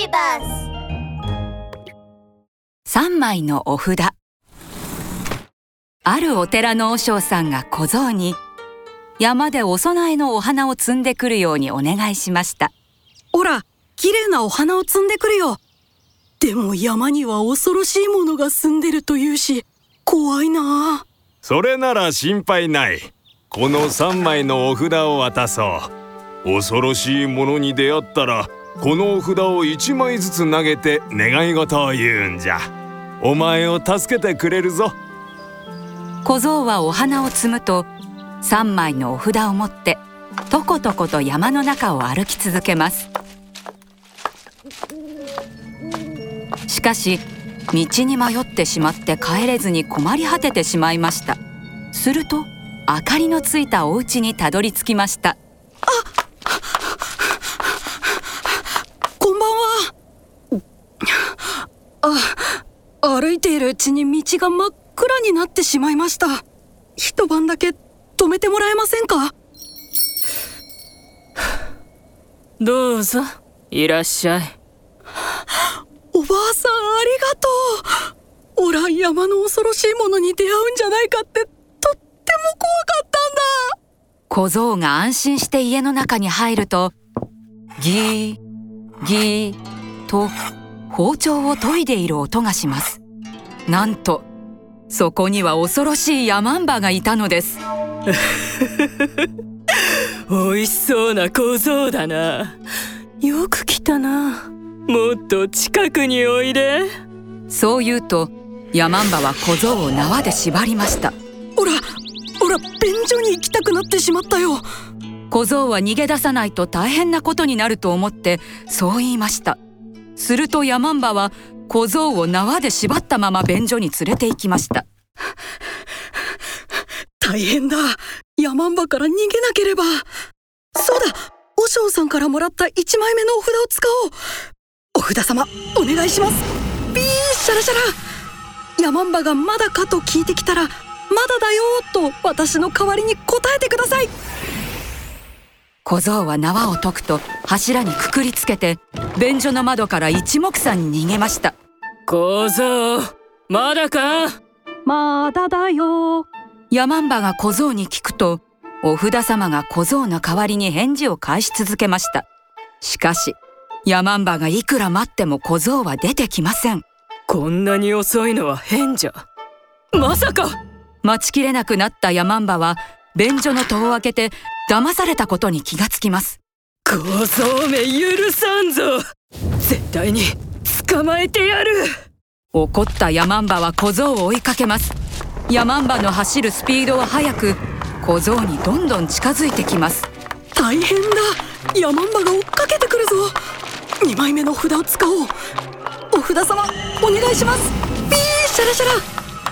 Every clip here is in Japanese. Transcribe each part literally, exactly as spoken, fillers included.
リバース。さんまいのお札。あるお寺の和尚さんが小僧に、山でお供えのお花を摘んでくるようにお願いしました。ほら、きれいなお花を摘んでくるよ。でも山には恐ろしいものが住んでるというし、怖いなあ。それなら心配ない。このさんまいのお札を渡そう。恐ろしいものに出会ったら、このお札をいちまいずつ投げて願い事を言うんじゃ。お前を助けてくれるぞ。小僧はお花を摘むと、さんまいのお札を持ってとことこと山の中を歩き続けます。しかし道に迷ってしまって帰れずに困り果ててしまいました。すると明かりのついたお家にたどり着きました。あ、こんばんは。あ、歩いているうちに道が真っ暗になってしまいました。一晩だけ止めてもらえませんか？どうぞ、いらっしゃい。おばあさん、ありがとう。おら、山の恐ろしいものに出会うんじゃないかってとっても怖かったんだ。小僧が安心して家の中に入ると、ギーギーと包丁を研いでいる音がします。なんとそこには恐ろしいヤマンバがいたのです。美味しそうな小僧だな。よく来たな。もっと近くにおいで。そう言うとヤマンバは小僧を縄で縛りました。おらおら、便所に行きたくなってしまったよ。小僧は逃げ出さないと大変なことになると思ってそう言いました。するとヤマンバは小僧を縄で縛ったまま便所に連れて行きました。大変だ。ヤマンバから逃げなければ。そうだ、和尚さんからもらったいちまいめのお札を使おう。お札様、お願いします。ビーシャラシャラ。ヤマンバがまだかと聞いてきたら、まだだよと私の代わりに答えてください。小僧は縄を解くと柱にくくりつけて、便所の窓から一目散に逃げました。小僧、まだか？まだだよ。ヤマンバが小僧に聞くと、お札様が小僧の代わりに返事を返し続けました。しかしヤマンバがいくら待っても小僧は出てきません。こんなに遅いのは変じゃ。まさか。待ちきれなくなったヤマンバは便所の戸を開けて騙されたことに気がつきます。小僧め、許さんぞ。絶対に捕まえてやる。怒ったヤマンバは小僧を追いかけます。ヤマンバの走るスピードは速く、小僧にどんどん近づいてきます。大変だ。ヤマンバが追っかけてくるぞ。にまいめの札を使おう。お札様、お願いします。ビーシャラシャラ。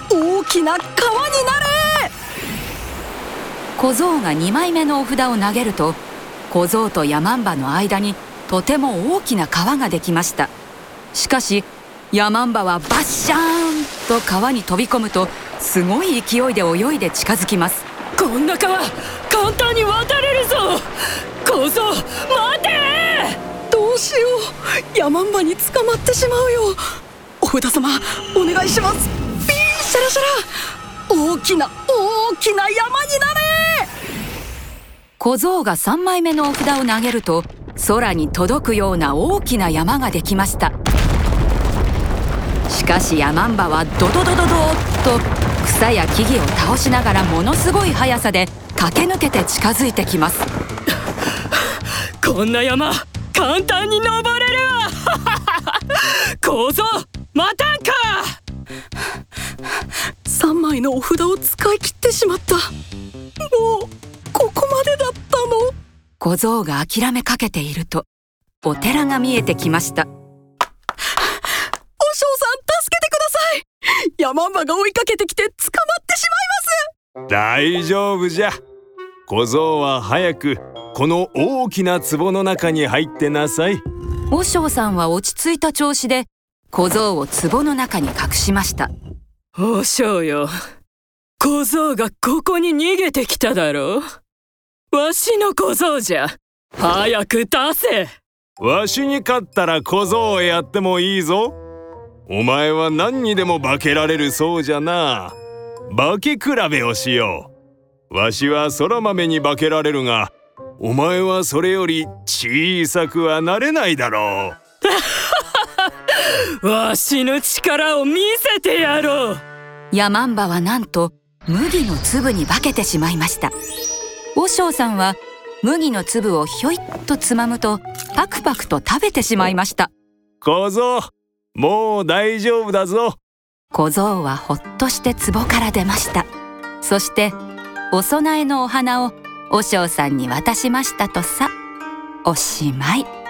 大きな川になれ。小僧がにまいめのお札を投げると、小僧とヤマンバの間にとても大きな川ができました。しかしヤマンバはバッシャーンと川に飛び込むと、すごい勢いで泳いで近づきます。こんな川、簡単に渡れるぞ。小僧、待て。どうしよう、ヤマンバに捕まってしまうよ。お札様、お願いします。ビーシャラシャラ。大きな大きな山になれ。小僧がさんまいめのお札を投げると、空に届くような大きな山ができました。しかしヤマンバはドドドドドーっと草や木々を倒しながら、ものすごい速さで駆け抜けて近づいてきます。こんな山、簡単に登れるわ。小僧、待たんか。さんまいのお札を使い切ってしまった。もうここまでだったの？小僧が諦めかけていると、お寺が見えてきました。お尚さん、助けてください。ヤマンバが追いかけてきて捕まってしまいます。大丈夫じゃ。小僧は早くこの大きな壺の中に入ってなさい。お尚さんは落ち着いた調子で小僧を壺の中に隠しました。お尚よ、小僧がここに逃げてきただろう。わしの小僧じゃ。早く出せ。わしに勝ったら小僧をやってもいいぞ。お前は何にでも化けられるそうじゃな。化け比べをしよう。わしは空豆に化けられるが、お前はそれより小さくはなれないだろう。わしの力を見せてやろう。ヤマンバはなんと麦の粒に化けてしまいました。和尚さんは麦の粒をひょいっとつまむと、パクパクと食べてしまいました。小僧、もう大丈夫だぞ。小僧はほっとして壺から出ました。そしてお供えのお花を和尚さんに渡しましたとさ。おしまい。